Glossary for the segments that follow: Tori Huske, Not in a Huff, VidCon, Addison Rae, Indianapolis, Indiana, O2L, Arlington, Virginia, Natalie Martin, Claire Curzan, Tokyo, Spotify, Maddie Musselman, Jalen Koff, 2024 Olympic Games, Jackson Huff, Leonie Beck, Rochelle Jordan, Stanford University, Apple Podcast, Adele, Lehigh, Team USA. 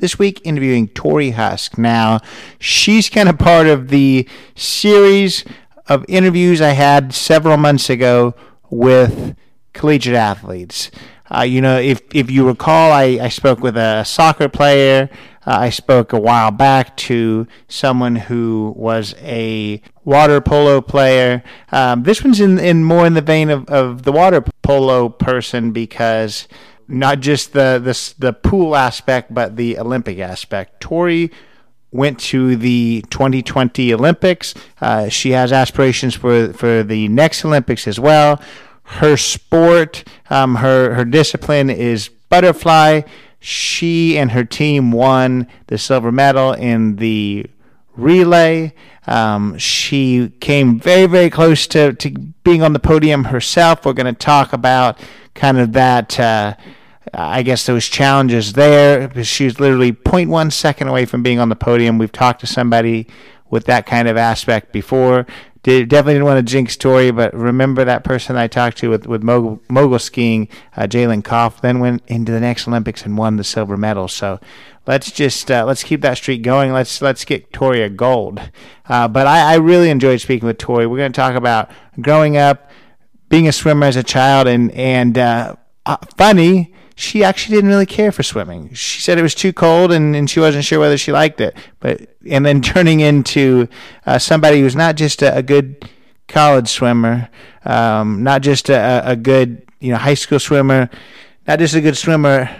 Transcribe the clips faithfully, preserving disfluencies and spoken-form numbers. This week, interviewing Tori Huske. Now, she's kind of part of the series of interviews I had several months ago with collegiate athletes. Uh, you know, if if you recall, I, I spoke with a soccer player. Uh, I spoke a while back to someone who was a water polo player. Um, this one's in, in more in the vein of, of the water polo person because not just the, the the pool aspect, but the Olympic aspect. Tori went to the twenty twenty Olympics. Uh, she has aspirations for, for the next Olympics as well. Her sport, um, her, her discipline is butterfly. She and her team won the silver medal in the relay. Um, she came very, very close to, to being on the podium herself. We're going to talk about kind of that... Uh, I guess those challenges there. She was literally zero point one second away from being on the podium. We've talked to somebody with that kind of aspect before. Did, definitely didn't want to jinx Tori, but remember that person I talked to with, with mogul, mogul skiing, uh, Jalen Koff, then went into the next Olympics and won the silver medal. So let's just uh, let's keep that streak going. Let's let's get Tori a gold. Uh, but I, I really enjoyed speaking with Tori. We're going to talk about growing up, being a swimmer as a child, and and uh, funny. She actually didn't really care for swimming. She said it was too cold, and, and she wasn't sure whether she liked it. But and then turning into uh, somebody who's not just a, a good college swimmer, um, not just a, a good you know high school swimmer, not just a good swimmer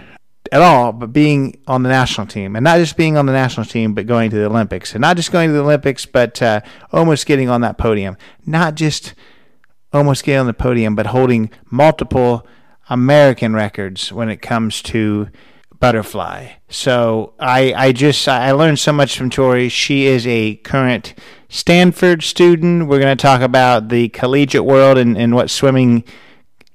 at all, but being on the national team, and not just being on the national team, but going to the Olympics, and not just going to the Olympics, but uh, almost getting on that podium, not just almost getting on the podium, but holding multiple American records when it comes to butterfly. So I, I just I learned so much from Tori. She is a current Stanford student. We're going to talk about the collegiate world and, and what swimming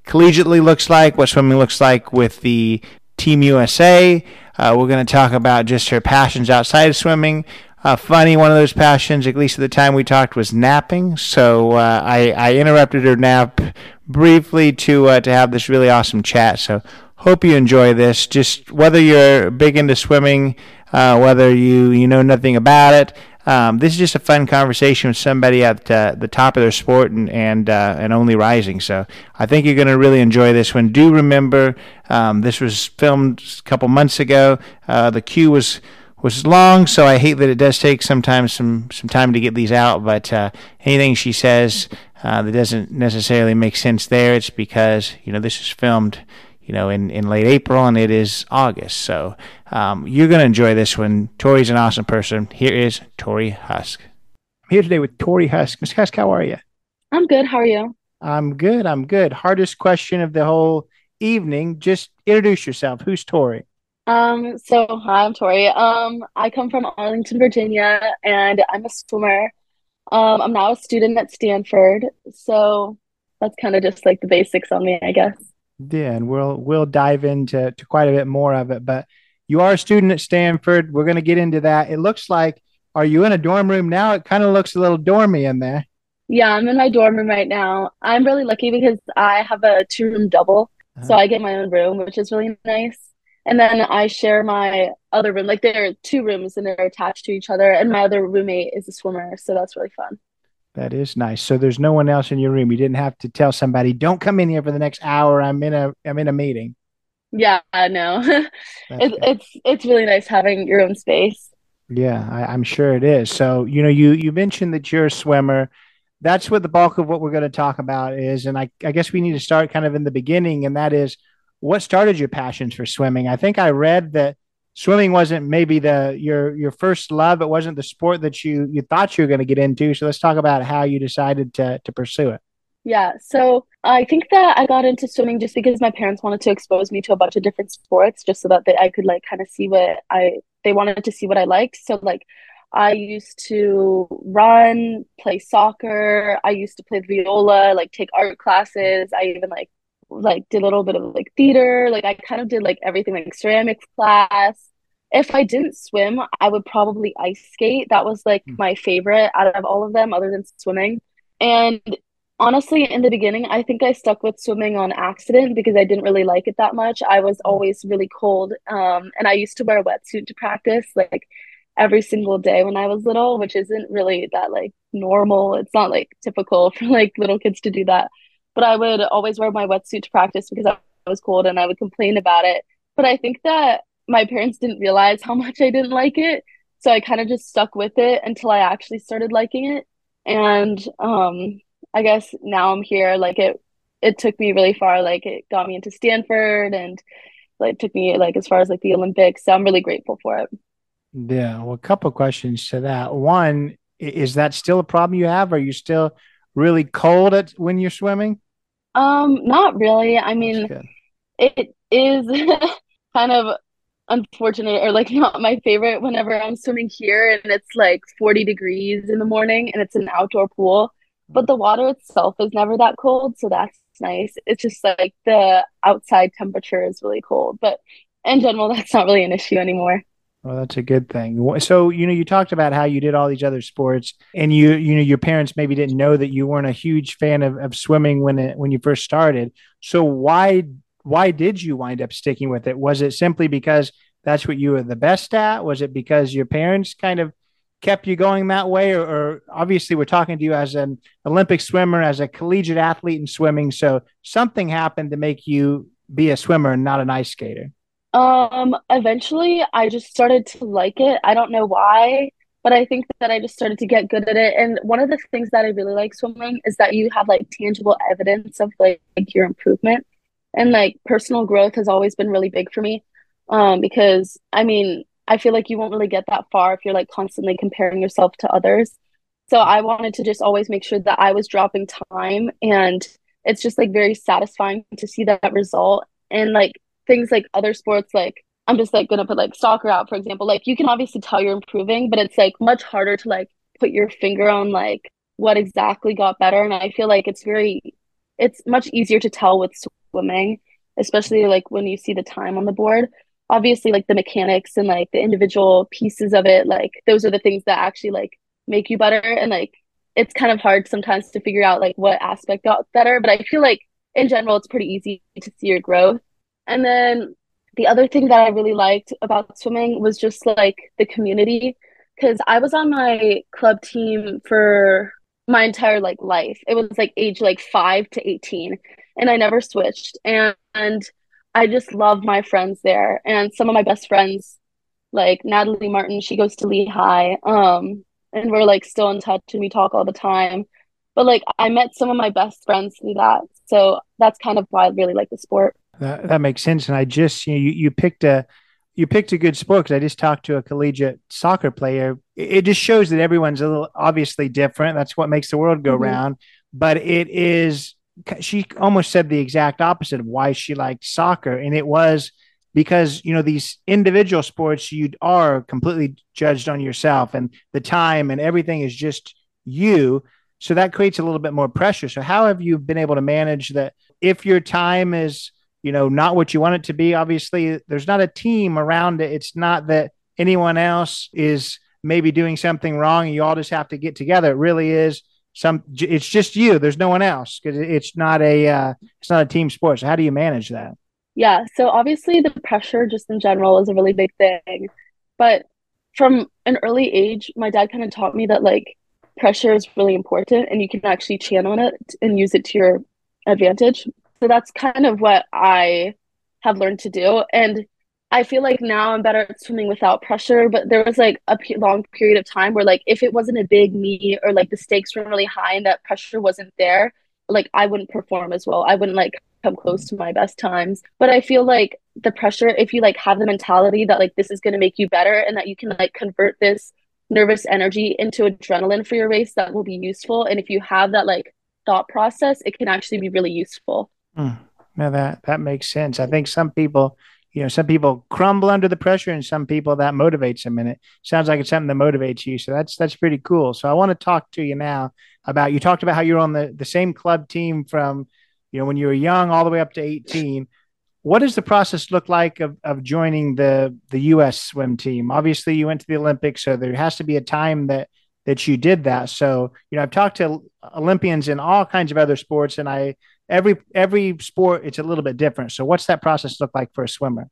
collegiately looks like, what swimming looks like with the Team U S A. Uh, we're going to talk about just her passions outside of swimming. Uh, funny, one of those passions, at least at the time we talked, was napping. So uh, I, I interrupted her nap briefly to uh, to have this really awesome chat. So hope you enjoy this. Just whether you're big into swimming, uh, whether you, you know nothing about it, um, this is just a fun conversation with somebody at uh, the top of their sport and and, uh, and only rising. So I think you're going to really enjoy this one. Do remember, um, this was filmed a couple months ago. Uh, the queue was... was long, so I hate that it does take sometimes some, some time to get these out, but uh, anything she says uh, that doesn't necessarily make sense there, it's because, you know, this is filmed, you know, in, in late April, and it is August, so um, you're going to enjoy this one. Tori's an awesome person. Here is Tori Huske. I'm here today with Tori Huske. Miz Huske, how are you? I'm good. How are you? I'm good. I'm good. Hardest question of the whole evening. Just introduce yourself. Who's Tori? Um, so hi, I'm Tori. Um, I come from Arlington, Virginia, and I'm a swimmer. Um, I'm now a student at Stanford. So that's kind of just like the basics on me, I guess. Yeah. And we'll, we'll dive into to quite a bit more of it, but you are a student at Stanford. We're going to get into that. It looks like, are you in a dorm room now? It kind of looks a little dormy in there. Yeah, I'm in my dorm room right now. I'm really lucky because I have a two room double. Uh-huh. So I get my own room, which is really nice. And then I share my other room. Like, there are two rooms and they're attached to each other. And my other roommate is a swimmer. So that's really fun. That is nice. So there's no one else in your room. You didn't have to tell somebody, don't come in here for the next hour. I'm in a I'm in a meeting. Yeah, no. it, it's it's really nice having your own space. Yeah, I, I'm sure it is. So, you know, you, you mentioned that you're a swimmer. That's what the bulk of what we're going to talk about is. And I, I guess we need to start kind of in the beginning. And that is, what started your passions for swimming? I think I read that swimming wasn't maybe the your your first love. It wasn't the sport that you, you thought you were going to get into. So let's talk about how you decided to to pursue it. Yeah. So I think that I got into swimming just because my parents wanted to expose me to a bunch of different sports just so that they, I could like kind of see what I, they wanted to see what I liked. So like I used to run, play soccer. I used to play viola, like take art classes. I even like like did a little bit of like theater. Like I kind of did like everything, like ceramics class. If I didn't swim, I would probably ice skate. That was like mm. my favorite out of all of them other than swimming. And honestly, in the beginning, I think I stuck with swimming on accident because I didn't really like it that much. I was always really cold. Um, and I used to wear a wetsuit to practice like every single day when I was little, which isn't really that like normal. It's not like typical for like little kids to do that. But I would always wear my wetsuit to practice because I was cold and I would complain about it. But I think that my parents didn't realize how much I didn't like it. So I kind of just stuck with it until I actually started liking it. And um, I guess now I'm here, like it, it took me really far. Like it got me into Stanford and like took me like as far as like the Olympics. So I'm really grateful for it. Yeah. Well, a couple of questions to that. One, is that still a problem you have? Are you still really cold at when you're swimming? Um, not really. I mean, it is kind of unfortunate or like not my favorite whenever I'm swimming here and it's like forty degrees in the morning and it's an outdoor pool, but the water itself is never that cold, so that's nice. It's just like the outside temperature is really cold, but in general that's not really an issue anymore. Well, that's a good thing. So, you know, you talked about how you did all these other sports and you you know your parents maybe didn't know that you weren't a huge fan of, of swimming when it, when you first started. So why Why did you wind up sticking with it? Was it simply because that's what you were the best at? Was it because your parents kind of kept you going that way? Or, or obviously we're talking to you as an Olympic swimmer, as a collegiate athlete in swimming. So something happened to make you be a swimmer and not an ice skater. Um, eventually I just started to like it. I don't know why, but I think that I just started to get good at it. And one of the things that I really like swimming is that you have like tangible evidence of like, like your improvement. And like personal growth has always been really big for me um, because I mean, I feel like you won't really get that far if you're like constantly comparing yourself to others. So I wanted to just always make sure that I was dropping time, and it's just like very satisfying to see that result. And like things like other sports, like I'm just like going to put like soccer out, for example, like you can obviously tell you're improving, but it's like much harder to like put your finger on like what exactly got better. And I feel like it's very, it's much easier to tell with swimming, especially like when you see the time on the board. Obviously like the mechanics and like the individual pieces of it, like those are the things that actually like make you better. And like it's kind of hard sometimes to figure out like what aspect got better, but I feel like in general it's pretty easy to see your growth. And then the other thing that I really liked about swimming was just like the community, because I was on my club team for my entire like life. It was like age like five to eighteen, and I never switched, and, and I just love my friends there. And some of my best friends, like Natalie Martin, she goes to Lehigh, um and we're like still in touch and we talk all the time. But like I met some of my best friends through that, so that's kind of why I really like the sport. That, that makes sense. And I just, you know, you, you picked a You picked a good sport, because I just talked to a collegiate soccer player. It just shows that everyone's a little obviously different. That's what makes the world go mm-hmm. round. But it is, she almost said the exact opposite of why she liked soccer. And it was because, you know, these individual sports, you are completely judged on yourself and the time and everything is just you. So that creates a little bit more pressure. So how have you been able to manage that if your time is, you know, not what you want it to be? Obviously, there's not a team around it. It's not that anyone else is maybe doing something wrong and you all just have to get together. It really is some, it's just you. There's no one else, because it's not a, uh, it's not a team sport. So how do you manage that? Yeah. So obviously the pressure just in general is a really big thing, but from an early age, my dad kind of taught me that like pressure is really important and you can actually channel it and use it to your advantage. So that's kind of what I have learned to do. And I feel like now I'm better at swimming without pressure, but there was like a p- long period of time where like, if it wasn't a big meet or like the stakes were really high and that pressure wasn't there, like I wouldn't perform as well. I wouldn't like come close to my best times. But I feel like the pressure, if you like have the mentality that like, this is going to make you better and that you can like convert this nervous energy into adrenaline for your race, that will be useful. And if you have that like thought process, it can actually be really useful. Hmm. Now that, that makes sense. I think some people, you know, some people crumble under the pressure and some people that motivates them. And it sounds like it's something that motivates you. So that's, that's pretty cool. So I want to talk to you now about, you talked about how you're on the, the same club team from, you know, when you were young all the way up to eighteen. What does the process look like of, of joining the, the U S swim team? Obviously you went to the Olympics, so there has to be a time that, that you did that. So, you know, I've talked to Olympians in all kinds of other sports, and I, every, every sport, it's a little bit different. So what's that process look like for a swimmer?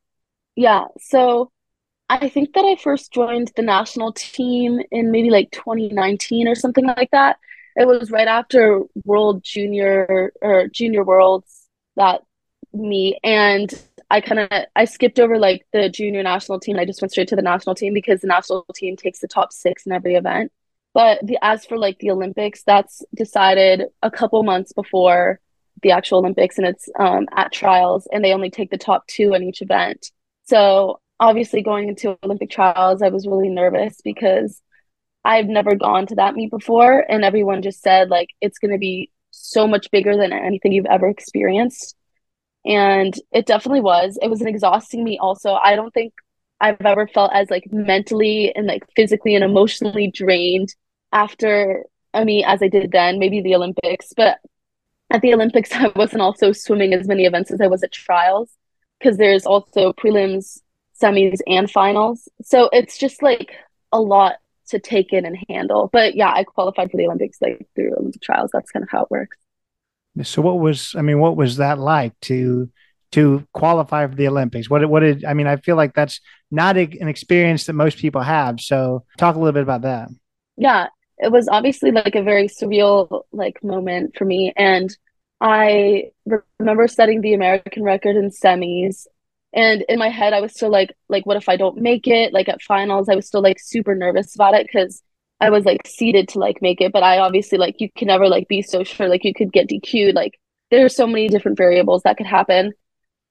Yeah. So I think that I first joined the national team in maybe like twenty nineteen or something like that. It was right after World Junior or Junior Worlds that me and I kind of, I skipped over like the junior national team. I just went straight to the national team because the national team takes the top six in every event. But the, as for like the Olympics, that's decided a couple months before the actual Olympics, and it's um, at trials, and they only take the top two in each event. So obviously going into Olympic trials, I was really nervous because I've never gone to that meet before. And everyone just said like, it's going to be so much bigger than anything you've ever experienced. And it definitely was. It was an exhausting meet also. I don't think I've ever felt as like mentally and like physically and emotionally drained after a meet as I did then, maybe the Olympics. But at the Olympics, I wasn't also swimming as many events as I was at trials, because there's also prelims, semis, and finals. So it's just like a lot to take in and handle. But yeah, I qualified for the Olympics like through Olympic trials. That's kind of how it works. So what was, I mean, what was that like to to qualify for the Olympics? What what did, I mean, I feel like that's not a, an experience that most people have. So talk a little bit about that. Yeah, it was obviously like a very surreal like moment for me. And I remember setting the American record in semis, and in my head, I was still like, like, what if I don't make it? Like at finals, I was still like super nervous about it because I was like seeded to like make it. But I obviously like, you can never like be so sure, like you could get D Q'd. Like there are so many different variables that could happen.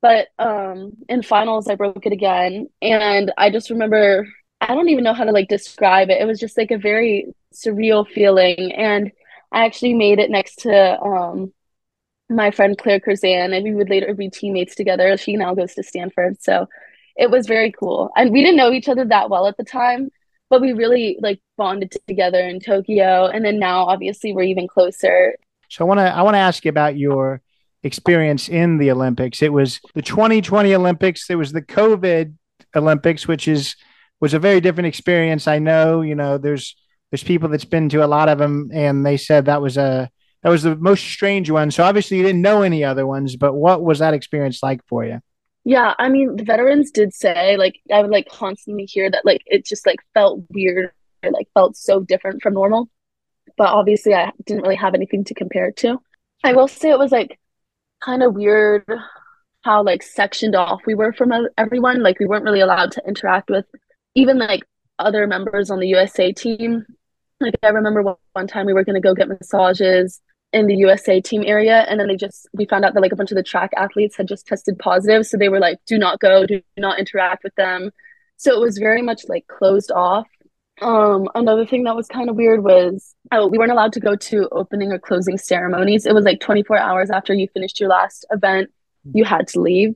But um, in finals, I broke it again. And I just remember, I don't even know how to like describe it. It was just like a very surreal feeling. And I actually made it next to, um, my friend Claire Curzan, and we would later be teammates together. She now goes to Stanford. So it was very cool. And we didn't know each other that well at the time, but we really like bonded together in Tokyo. And then now obviously we're even closer. So I want to, I want to ask you about your experience in the Olympics. It was the twenty twenty Olympics. There was the COVID Olympics, which is, was a very different experience. I know, you know, there's, there's people that's been to a lot of them, and they said that was a, that was the most strange one. So obviously you didn't know any other ones, but what was that experience like for you? Yeah, I mean, the veterans did say, like, I would, like, constantly hear that, like, it just, like, felt weird. It, like, felt so different from normal. But obviously I didn't really have anything to compare it to. I will say it was, like, kind of weird how, like, sectioned off we were from everyone. Like, we weren't really allowed to interact with even, like, other members on the U S A team. Like, I remember one, one time we were going to go get massages in the U S A team area. And then they just, we found out that like a bunch of the track athletes had just tested positive. So they were like, do not go, do not interact with them. So it was very much like closed off. Um, another thing that was kind of weird was, oh, we weren't allowed to go to opening or closing ceremonies. It was like twenty-four hours after you finished your last event, you had to leave.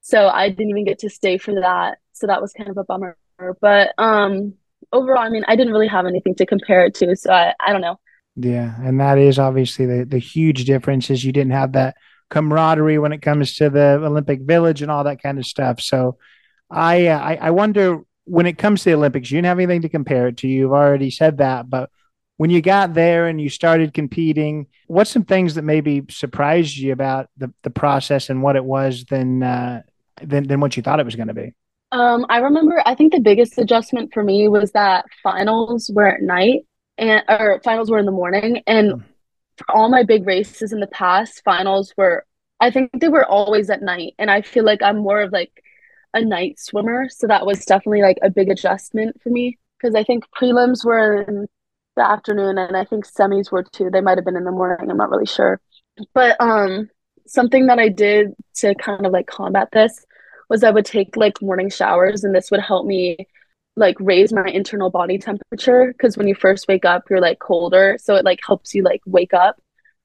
So I didn't even get to stay for that. So that was kind of a bummer. But um, overall, I mean, I didn't really have anything to compare it to. So I, I don't know. Yeah. And that is obviously the, the huge difference is you didn't have that camaraderie when it comes to the Olympic Village and all that kind of stuff. So I, uh, I, I wonder when it comes to the Olympics, you didn't have anything to compare it to. You've already said that, but when you got there and you started competing, what's some things that maybe surprised you about the, the process and what it was than, uh, than, than what you thought it was going to be? Um, I remember, I think the biggest adjustment for me was that finals were at night. And or finals were in the morning, and for all my big races in the past, finals were, I think they were always at night, and I feel like I'm more of like a night swimmer, so that was definitely like a big adjustment for me, because I think prelims were in the afternoon, and I think semis were too. They might have been in the morning, I'm not really sure. But um something that I did to kind of like combat this was I would take like morning showers, and this would help me like raise my internal body temperature, because when you first wake up you're like colder, so it like helps you like wake up.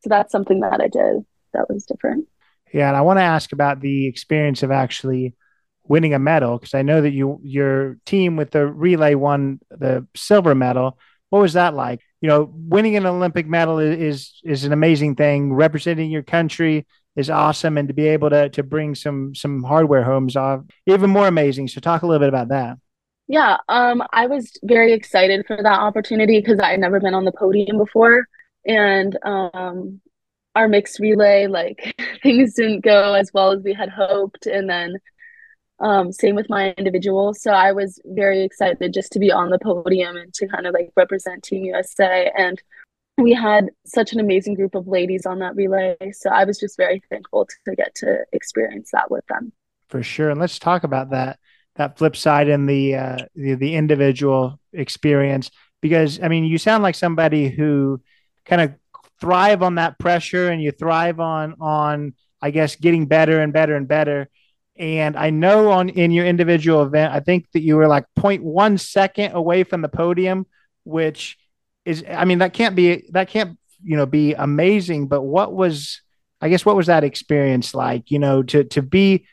So that's something that I did that was different. Yeah. And I want to ask about the experience of actually winning a medal? Because I know that you your team with the relay won the silver medal. What was that like? You know, winning an Olympic medal is is an amazing thing. Representing your country is awesome, and to be able to to bring some some hardware home is even more amazing. So talk a little bit about that. Yeah, um, I was very excited for that opportunity because I had never been on the podium before. And um, our mixed relay, like things didn't go as well as we had hoped. And then um, same with my individual. So I was very excited just to be on the podium and to kind of like represent Team U S A. And we had such an amazing group of ladies on that relay. So I was just very thankful to get to experience that with them. For sure. And let's talk about that. That flip side and the, uh, the the individual experience, because I mean, you sound like somebody who kind of thrive on that pressure, and you thrive on on I guess getting better and better and better. And I know on in your individual event, I think that you were like zero point one second away from the podium, which is I mean that can't be that can't you know be amazing. But what was I guess what was that experience like? You know, to to be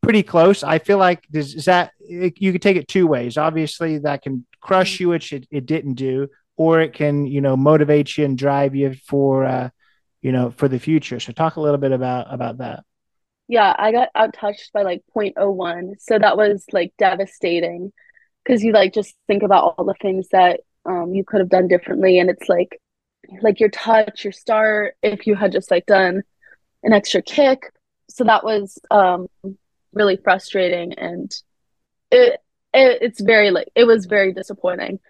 pretty close. I feel like this is that it, you could take it two ways. Obviously that can crush you, which it, it didn't do, or it can, you know, motivate you and drive you for, uh, you know, for the future. So talk a little bit about, about that. Yeah. I got out touched by like zero point zero one. So that was like devastating because you like, just think about all the things that um, you could have done differently. And it's like, like your touch, your start, if you had just like done an extra kick. So that was, um, really frustrating, and it, it it's very like it was very disappointing,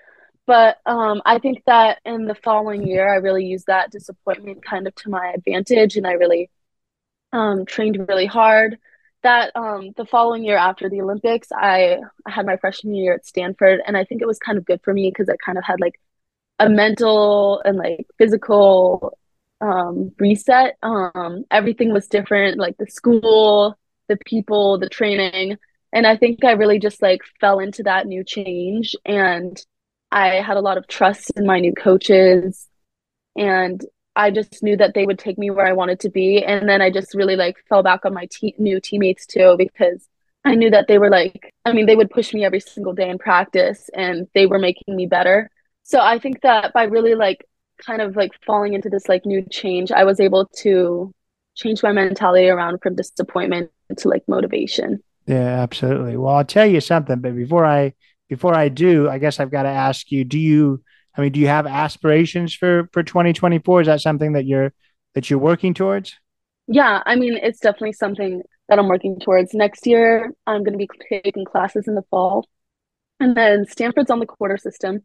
but um I think that in the following year I really used that disappointment kind of to my advantage, and I really um trained really hard. That um the following year after the Olympics I, I had my freshman year at Stanford, and I think it was kind of good for me because I kind of had like a mental and like physical um reset. Um everything was different, like the school, the people, the training. And I think I really just like fell into that new change. And I had a lot of trust in my new coaches. And I just knew that they would take me where I wanted to be. And then I just really like fell back on my te- new teammates too, because I knew that they were like, I mean, they would push me every single day in practice and they were making me better. So I think that by really like kind of like falling into this like new change, I was able to change my mentality around from disappointment to like motivation. Yeah, absolutely. Well, I'll tell you something, but before I, before I do, I guess I've got to ask you, do you, I mean, do you have aspirations for, for twenty twenty-four? Is that something that you're, that you're working towards? Yeah. I mean, it's definitely something that I'm working towards. Next year, I'm going to be taking classes in the fall, and then Stanford's on the quarter system.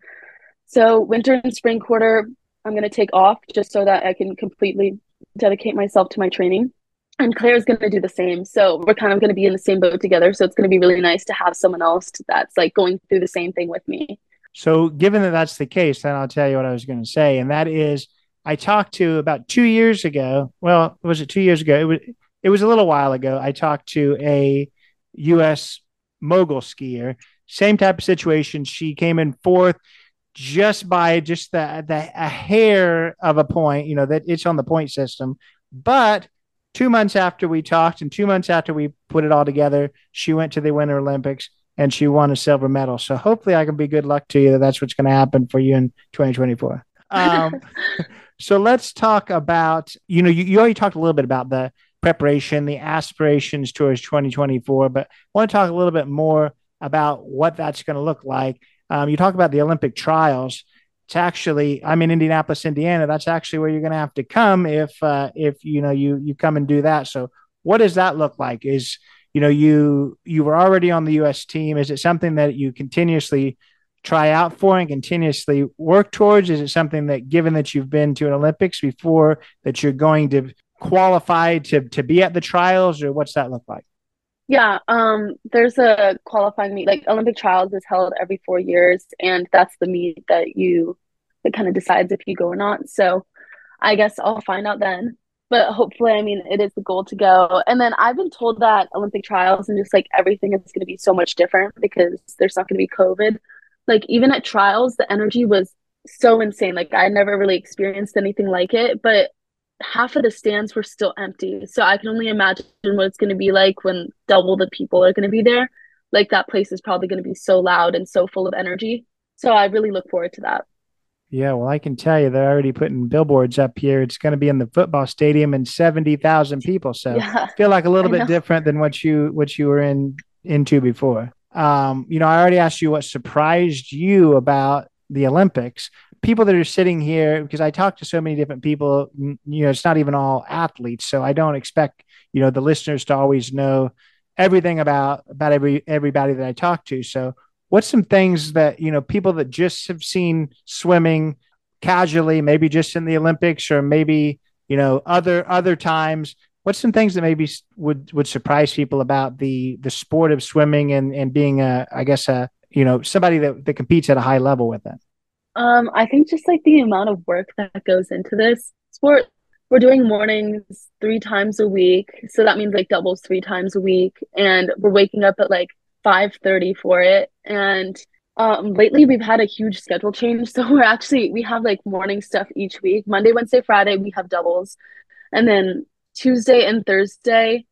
So winter and spring quarter, I'm going to take off just so that I can completely dedicate myself to my training. And Claire's going to do the same. So we're kind of going to be in the same boat together. So it's going to be really nice to have someone else that's like going through the same thing with me. So given that that's the case, then I'll tell you what I was going to say. And that is, I talked to about two years ago. Well, was it two years ago? It was, it was a little while ago. I talked to a U S mogul skier, same type of situation. She came in fourth just by just the, the a hair of a point, you know, that it's on the point system. But two months after we talked and two months after we put it all together, she went to the Winter Olympics and she won a silver medal. So hopefully I can be good luck to you that that's what's going to happen for you in twenty twenty-four. Um, so let's talk about, you know, you, you already talked a little bit about the preparation, the aspirations towards twenty twenty-four, but I want to talk a little bit more about what that's going to look like. Um, you talk about the Olympic trials. It's actually, I'm in Indianapolis, Indiana. That's actually where you're going to have to come if, uh, if, you know, you, you come and do that. So what does that look like? Is, you know, you, you were already on the U S team. Is it something that you continuously try out for and continuously work towards? Is it something that, given that you've been to an Olympics before, that you're going to qualify to, to be at the trials, or what's that look like? Yeah, um, there's a qualifying meet, like Olympic trials is held every four years, and that's the meet that you, that kind of decides if you go or not. So I guess I'll find out then, but hopefully, I mean, it is the goal to go. And then I've been told that Olympic trials and just like everything is going to be so much different because there's not going to be COVID. Like even at trials, the energy was so insane. Like I never really experienced anything like it, but half of the stands were still empty. So I can only imagine what it's going to be like when double the people are going to be there. Like, that place is probably going to be so loud and so full of energy. So I really look forward to that. Yeah, well, I can tell you they're already putting billboards up here. It's going to be in the football stadium and seventy thousand people. So yeah, I feel like a little bit different than what you what you were in into before. Um, you know, I already asked you what surprised you about the Olympics. People that are sitting here, because I talk to so many different people, you know, it's not even all athletes. So I don't expect, you know, the listeners to always know everything about about every everybody that I talk to. So what's some things that, you know, people that just have seen swimming casually, maybe just in the Olympics or maybe, you know, other other times, what's some things that maybe would, would surprise people about the the sport of swimming and, and being, a, I guess, a, you know, somebody that, that competes at a high level with it? Um, I think just like the amount of work that goes into this sport. We're doing mornings three times a week. So that means like doubles three times a week. And we're waking up at like five thirty for it. And um, lately we've had a huge schedule change. So we're actually, we have like morning stuff each week. Monday, Wednesday, Friday, we have doubles. And then Tuesday and Thursday,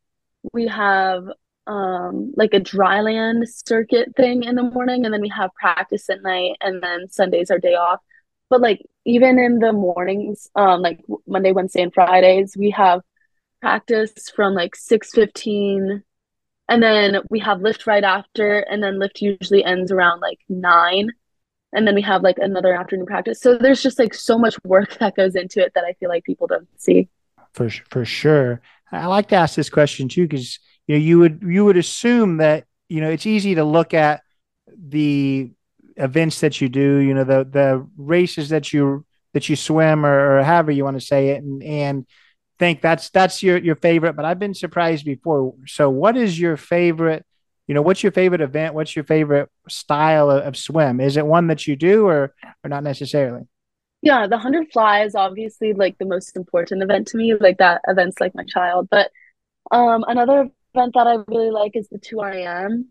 we have um, like a dryland circuit thing in the morning. And then we have practice at night. And then Sunday's our day off. But like even in the mornings, um, like Monday, Wednesday, and Fridays, we have practice from like six fifteen, and then we have lift right after, and then lift usually ends around like nine, and then we have like another afternoon practice. So there's just like so much work that goes into it that I feel like people don't see. For for sure. I like to ask this question too, because you know, you would you would assume that, you know, it's easy to look at the events that you do, you know, the the races that you that you swim or, or however you want to say it, and and think that's that's your your favorite. But I've been surprised before. So what is your favorite, you know, what's your favorite event? What's your favorite style of, of swim? Is it one that you do or or not necessarily? Yeah, the one hundred fly is obviously like the most important event to me. Like, that event's like my child. But um another event that I really like is the two I M.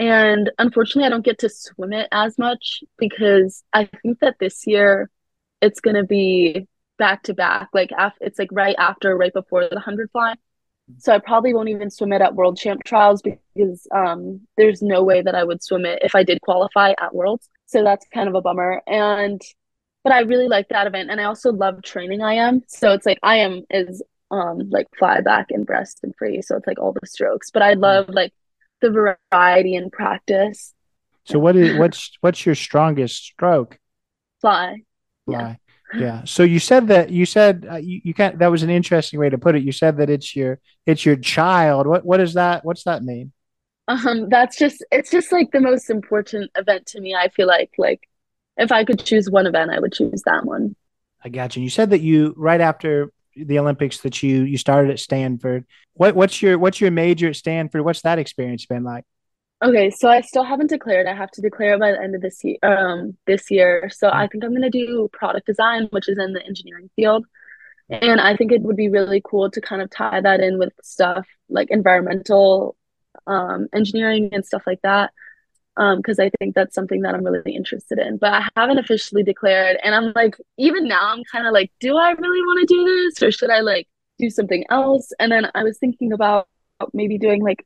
And unfortunately, I don't get to swim it as much because I think that this year it's going to be back to back. Like af- it's like right after, right before the one hundred fly. So I probably won't even swim it at World Champ Trials because um, there's no way that I would swim it if I did qualify at Worlds. So that's kind of a bummer. And but I really like that event. And I also love training I M. So it's like I M is um, like fly back and breast and free. So it's like all the strokes. But I love like the variety in practice. So what is what's what's your strongest stroke? Fly. Fly. Yeah. yeah. So you said that you said uh, you, you can't. That was an interesting way to put it. You said that it's your it's your child. What what is that? What's that mean? Um, that's just it's just like the most important event to me. I feel like like if I could choose one event, I would choose that one. I got you. You said that you right after the Olympics that you, you started at Stanford. What, what's your, what's your major at Stanford? What's that experience been like? Okay. So I still haven't declared. I have to declare it by the end of this year, um, this year. So I think I'm going to do product design, which is in the engineering field. And I think it would be really cool to kind of tie that in with stuff like environmental, um, engineering and stuff like that. Um, cause I think that's something that I'm really interested in, but I haven't officially declared. And I'm like, even now I'm kind of like, do I really want to do this or should I like do something else? And then I was thinking about maybe doing like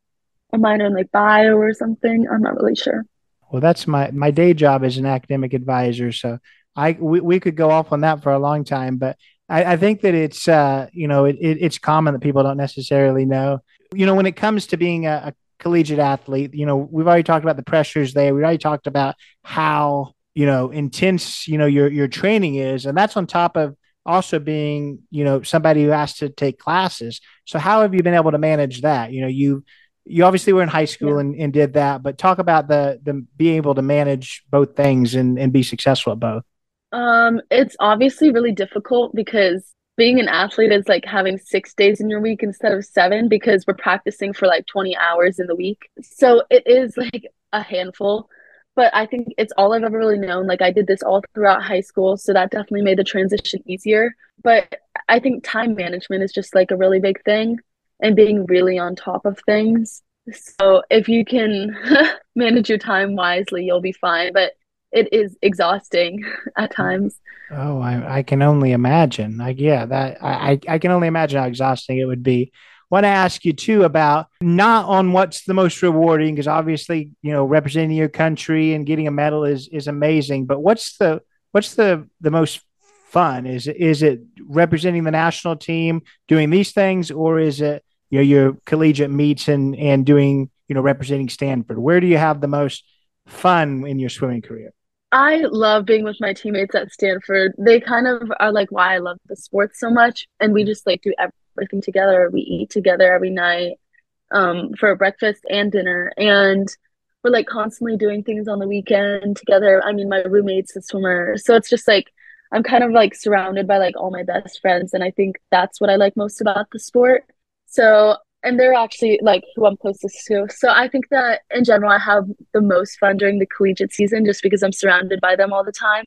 a minor in like bio or something. I'm not really sure. Well, that's my, my day job as an academic advisor. So I, we, we could go off on that for a long time, but I, I think that it's, uh, you know, it, it, it's common that people don't necessarily know, you know, when it comes to being a, a collegiate athlete, you know, we've already talked about the pressures there. We already talked about how, you know, intense, you know, your, your training is, and that's on top of also being, you know, somebody who has to take classes. So how have you been able to manage that? You know, you, you obviously were in high school yeah. and, and did that, but talk about the, the being able to manage both things and, and be successful at both. Um, it's obviously really difficult because being an athlete is like having six days in your week instead of seven because we're practicing for like twenty hours in the week. So it is like a handful, but I think it's all I've ever really known. Like I did this all throughout high school. So that definitely made the transition easier. But I think time management is just like a really big thing and being really on top of things. So if you can manage your time wisely, you'll be fine. But it is exhausting at times. Oh, I, I can only imagine. Like, yeah, that I, I can only imagine how exhausting it would be. Want to ask you too about not on what's the most rewarding, because obviously, you know, representing your country and getting a medal is is amazing. But what's the what's the the most fun? Is is it representing the national team, doing these things, or is it, you know, your collegiate meets and and doing, you know, representing Stanford? Where do you have the most fun in your swimming career? I love being with my teammates at Stanford. They kind of are like why I love the sport so much, and we just like do everything. Everything together. We eat together every night um for breakfast and dinner, and we're like constantly doing things on the weekend together. I mean, my roommate's a swimmer, so it's just like I'm kind of like surrounded by like all my best friends, and I think that's what I like most about the sport. So, and they're actually like who I'm closest to, so I think that in general I have the most fun during the collegiate season just because I'm surrounded by them all the time.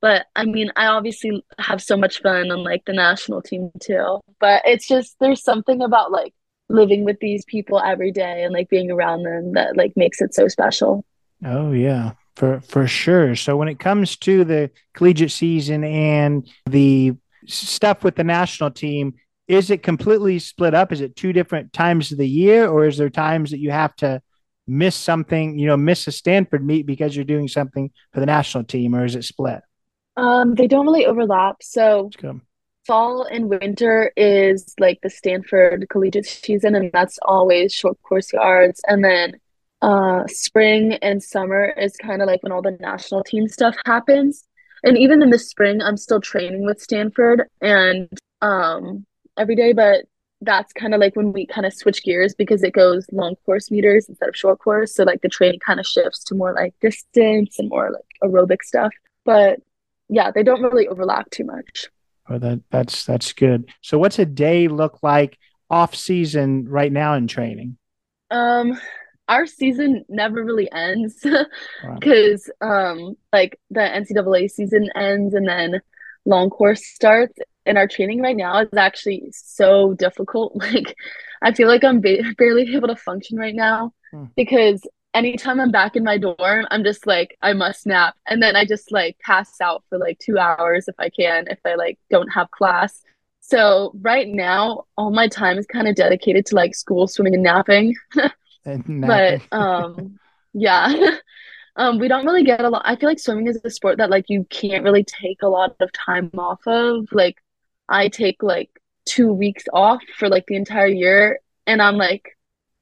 But I mean, I obviously have so much fun on like the national team too. But it's just, there's something about like living with these people every day and like being around them that like makes it so special. Oh yeah, for, for sure. So when it comes to the collegiate season and the stuff with the national team, is it completely split up? Is it two different times of the year, or is there times that you have to miss something, you know, miss a Stanford meet because you're doing something for the national team, or is it split? Um, they don't really overlap. So fall and winter is like the Stanford collegiate season, and that's always short course yards. And then uh, spring and summer is kind of like when all the national team stuff happens. And even in the spring, I'm still training with Stanford and um, every day, but that's kind of like when we kind of switch gears because it goes long course meters instead of short course. So like the training kind of shifts to more like distance and more like aerobic stuff. But yeah, they don't really overlap too much. Oh, that that's that's good. So what's a day look like off season right now in training? Um, our season never really ends because wow. um, like the N C double A season ends and then long course starts. And our training right now is actually so difficult. Like I feel like I'm ba- barely able to function right now hmm. because anytime I'm back in my dorm, I'm just like, I must nap. And then I just like pass out for like two hours if I can, if I like don't have class. So right now, all my time is kind of dedicated to like school, swimming, and napping. and napping. But um, yeah, um, we don't really get a lot. I feel like swimming is a sport that like you can't really take a lot of time off of. Like I take like two weeks off for like the entire year, and I'm like,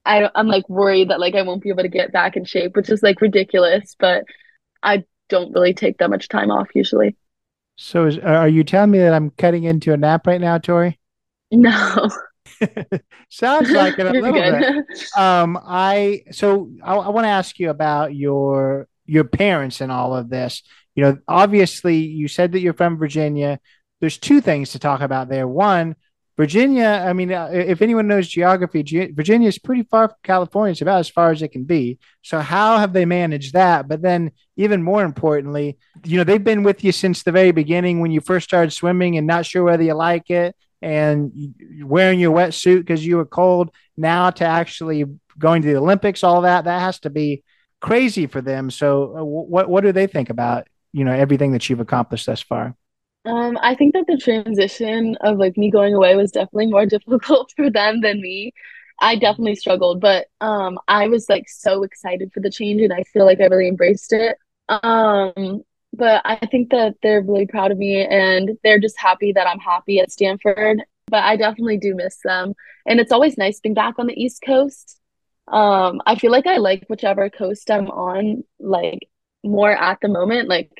I, I'm like worried that like I won't be able to get back in shape, which is like ridiculous, but I don't really take that much time off usually. So is, are you telling me that I'm cutting into a nap right now, Tori? No. Sounds like it a little good. bit. Um, I, so I, I want to ask you about your, your parents and all of this. You know, obviously you said that you're from Virginia. There's two things to talk about there. One, Virginia, I mean, if anyone knows geography, G- Virginia is pretty far from California. It's about as far as it can be. So how have they managed that? But then even more importantly, you know, they've been with you since the very beginning when you first started swimming and not sure whether you like it and wearing your wetsuit because you were cold, now to actually going to the Olympics, all that, that has to be crazy for them. So what what do they think about, you know, everything that you've accomplished thus far? Um, I think that the transition of like me going away was definitely more difficult for them than me. I definitely struggled, but um, I was like so excited for the change, and I feel like I really embraced it. Um, but I think that they're really proud of me, and they're just happy that I'm happy at Stanford. But I definitely do miss them, and it's always nice being back on the East Coast. Um, I feel like I like whichever coast I'm on, like more at the moment. Like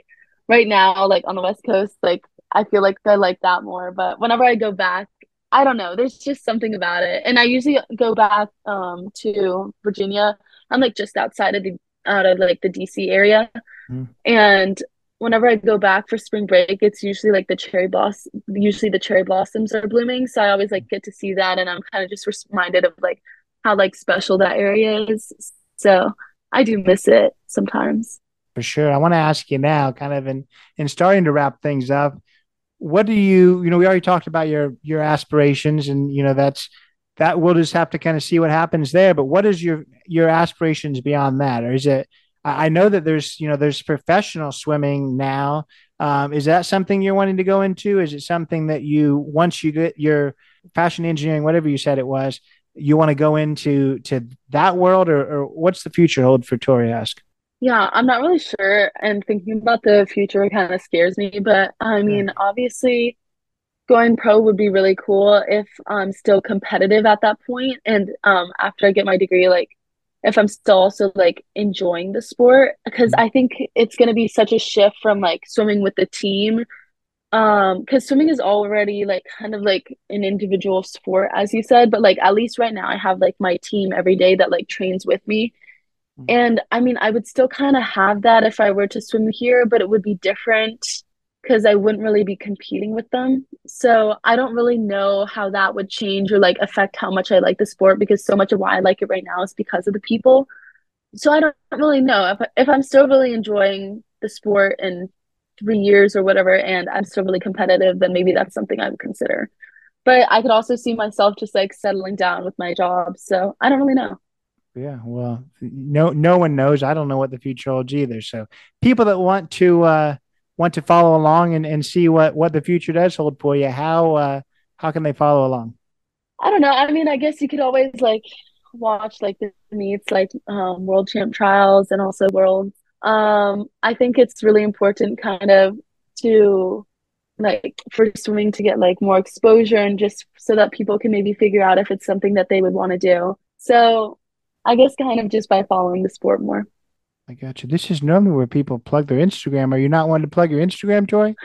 right now, like on the West Coast, like I feel like I like that more, but whenever I go back, I don't know, there's just something about it. And I usually go back um, to Virginia. I'm like just outside of the, out of like the D C area. Mm. And whenever I go back for spring break, it's usually like the cherry blossom, usually the cherry blossoms are blooming. So I always like get to see that. And I'm kind of just reminded of like how like special that area is. So I do miss it sometimes. For sure. I want to ask you now kind of in, in starting to wrap things up, what do you, you know, we already talked about your, your aspirations and, you know, that's, that we'll just have to kind of see what happens there, but what is your, your aspirations beyond that? Or is it, I know that there's, you know, there's professional swimming now. Um, is that something you're wanting to go into? Is it something that you, once you get your fashion engineering, whatever you said it was, you want to go into to that world, or, or what's the future hold for Tori Huske? Yeah, I'm not really sure. And thinking about the future kind of scares me, but I mean, obviously going pro would be really cool if I'm still competitive at that point. And um, after I get my degree, like, if I'm still also like enjoying the sport, because I think it's going to be such a shift from like swimming with the team, um because swimming is already like kind of like an individual sport, as you said, but like at least right now I have like my team every day that like trains with me. Mm-hmm. And I mean, I would still kind of have that if I were to swim here, but it would be different because I wouldn't really be competing with them. So I don't really know how that would change or like affect how much I like the sport, because so much of why I like it right now is because of the people. So I don't really know if, if I'm still really enjoying the sport in three years or whatever, and I'm still really competitive, then maybe that's something I would consider. But I could also see myself just like settling down with my job. So I don't really know. Yeah, well, no, no one knows. I don't know what the future holds either. So people that want to, uh, want to follow along and, and see what, what the future does hold for you, how, uh, how can they follow along? I don't know. I mean, I guess you could always like watch like the meets, like um, world champ trials and also world. Um, I think it's really important kind of to like for swimming to get like more exposure, and just so that people can maybe figure out if it's something that they would want to do. So I guess kind of just by following the sport more. I got you. This is normally where people plug their Instagram. Are you not wanting to plug your Instagram, Tori?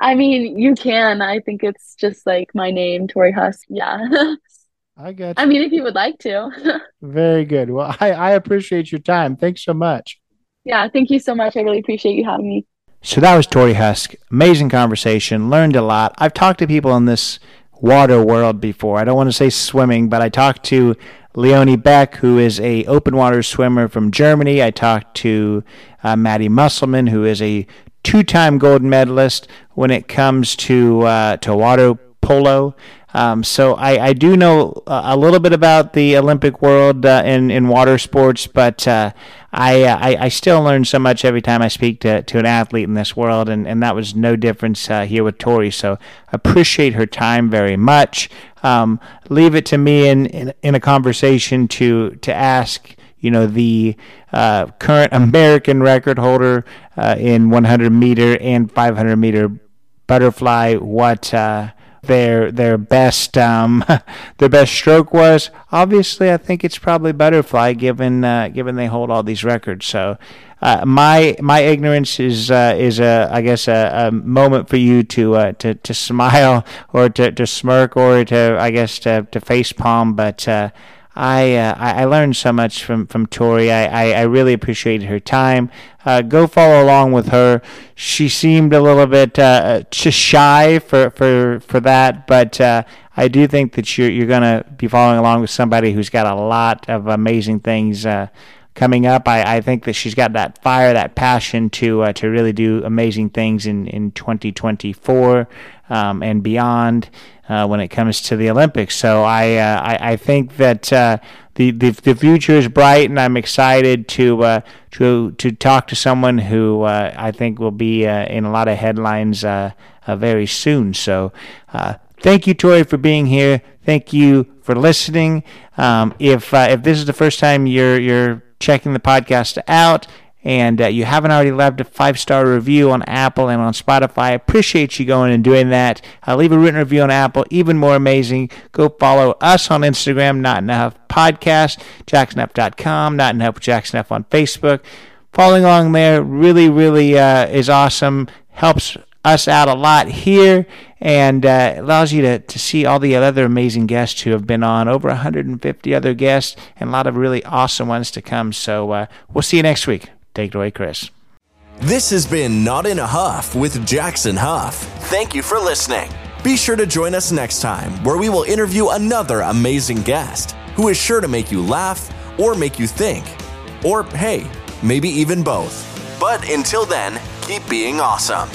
I mean, you can. I think it's just like my name, Tori Huske. Yeah. I got you. I mean, if you would like to. Very good. Well, I, I appreciate your time. Thanks so much. Yeah, thank you so much. I really appreciate you having me. So that was Tori Huske. Amazing conversation. Learned a lot. I've talked to people in this water world before. I don't want to say swimming, but I talked to Leonie Beck, who is a open water swimmer from Germany. I talked to uh, Maddie Musselman, who is a two-time gold medalist when it comes to uh, to water polo. Um, so I, I do know a little bit about the Olympic world uh, in, in water sports, but uh, I, I I still learn so much every time I speak to, to an athlete in this world, and, and that was no difference uh, here with Tori. So appreciate her time very much. Um, leave it to me in, in, in a conversation to, to ask, you know, the uh, current American record holder uh, in one hundred meter and five hundred meter butterfly what uh their their best um their best stroke was. Obviously I think it's probably butterfly, given uh, given they hold all these records. So uh, my my ignorance is uh, is a I guess a, a moment for you to uh, to to smile or to, to smirk or to I guess to to face palm, but uh, I, uh, I learned so much from, from Tori. I, I, I really appreciated her time. Uh, go follow along with her. She seemed a little bit uh, shy for, for, for that, but uh, I do think that you're, you're going to be following along with somebody who's got a lot of amazing things uh, coming up. I, I think that she's got that fire, that passion to uh, to really do amazing things in, in twenty twenty-four um, and beyond. Uh, when it comes to the Olympics. So I uh, I, I think that uh, the, the the future is bright, and I'm excited to uh, to to talk to someone who uh, I think will be uh, in a lot of headlines uh, uh, very soon. So uh, thank you, Tori, for being here. Thank you for listening. Um, if uh, if this is the first time you're you're checking the podcast out, and uh, you haven't already left a five-star review on Apple and on Spotify, I appreciate you going and doing that. Uh, leave a written review on Apple, even more amazing. Go follow us on Instagram, Not Enough Podcast, jackson f dot com, Not Enough with Jackson F on Facebook. Following along there really, really uh, is awesome. Helps us out a lot here, and uh, allows you to, to see all the other amazing guests who have been on, over one hundred fifty other guests, and a lot of really awesome ones to come. So uh, we'll see you next week. Take it away, Chris. This has been Not in a Huff with Jackson Huff. Thank you for listening. Be sure to join us next time, where we will interview another amazing guest who is sure to make you laugh or make you think, or hey, maybe even both. But until then, keep being awesome.